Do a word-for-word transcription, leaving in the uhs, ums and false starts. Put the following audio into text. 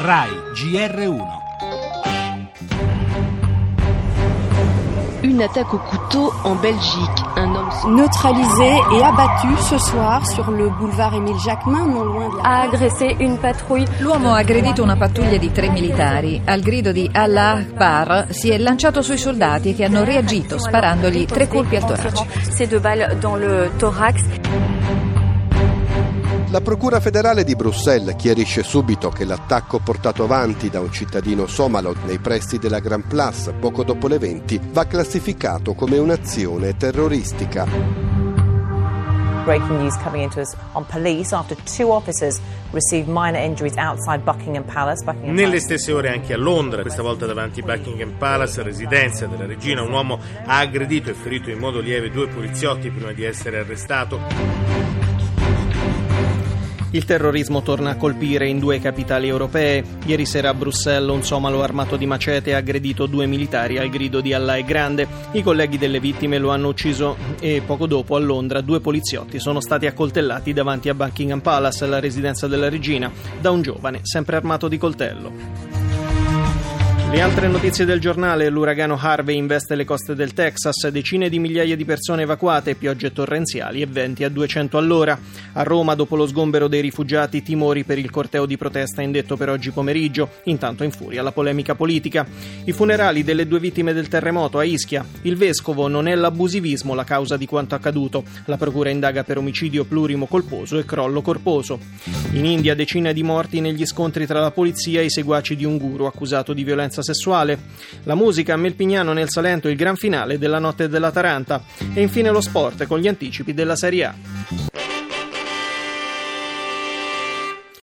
Rai G R uno. Une attaque au couteau en Belgique. Un homme neutralisé et abattu ce soir sur le boulevard Émile Jacquemain, non loin de la... Ha agressé une patrouille. L'uomo ha aggredito una pattuglia di tre militari. Al grido di Allah Akbar si è lanciato sui soldati che hanno reagito sparandogli tre colpi al torace. Ces deux balles dans le thorax. La Procura federale di Bruxelles chiarisce subito che l'attacco portato avanti da un cittadino somalo nei pressi della Grand Place poco dopo le venti va classificato come un'azione terroristica. Breaking news coming into us on police after two officers received minor injuries outside Buckingham Palace. Buckingham Palace. Nelle stesse ore anche a Londra, questa volta davanti Buckingham Palace, residenza della regina, un uomo ha aggredito e ferito in modo lieve due poliziotti prima di essere arrestato. Il terrorismo torna a colpire in due capitali europee. Ieri sera a Bruxelles un somalo armato di macete ha aggredito due militari al grido di Allah è grande. I colleghi delle vittime lo hanno ucciso e poco dopo a Londra due poliziotti sono stati accoltellati davanti a Buckingham Palace, la residenza della regina, da un giovane sempre armato di coltello. Le altre notizie del giornale: l'uragano Harvey investe le coste del Texas, decine di migliaia di persone evacuate, piogge torrenziali e venti a duecento all'ora. A Roma, dopo lo sgombero dei rifugiati, timori per il corteo di protesta indetto per oggi pomeriggio, intanto in furia la polemica politica. I funerali delle due vittime del terremoto a Ischia, il vescovo: non è l'abusivismo la causa di quanto accaduto, la procura indaga per omicidio plurimo colposo e crollo corposo. In India decine di morti negli scontri tra la polizia e i seguaci di un guru accusato di violenza sessuale. La musica a Melpignano nel Salento, il gran finale della Notte della Taranta e infine lo sport con gli anticipi della Serie A.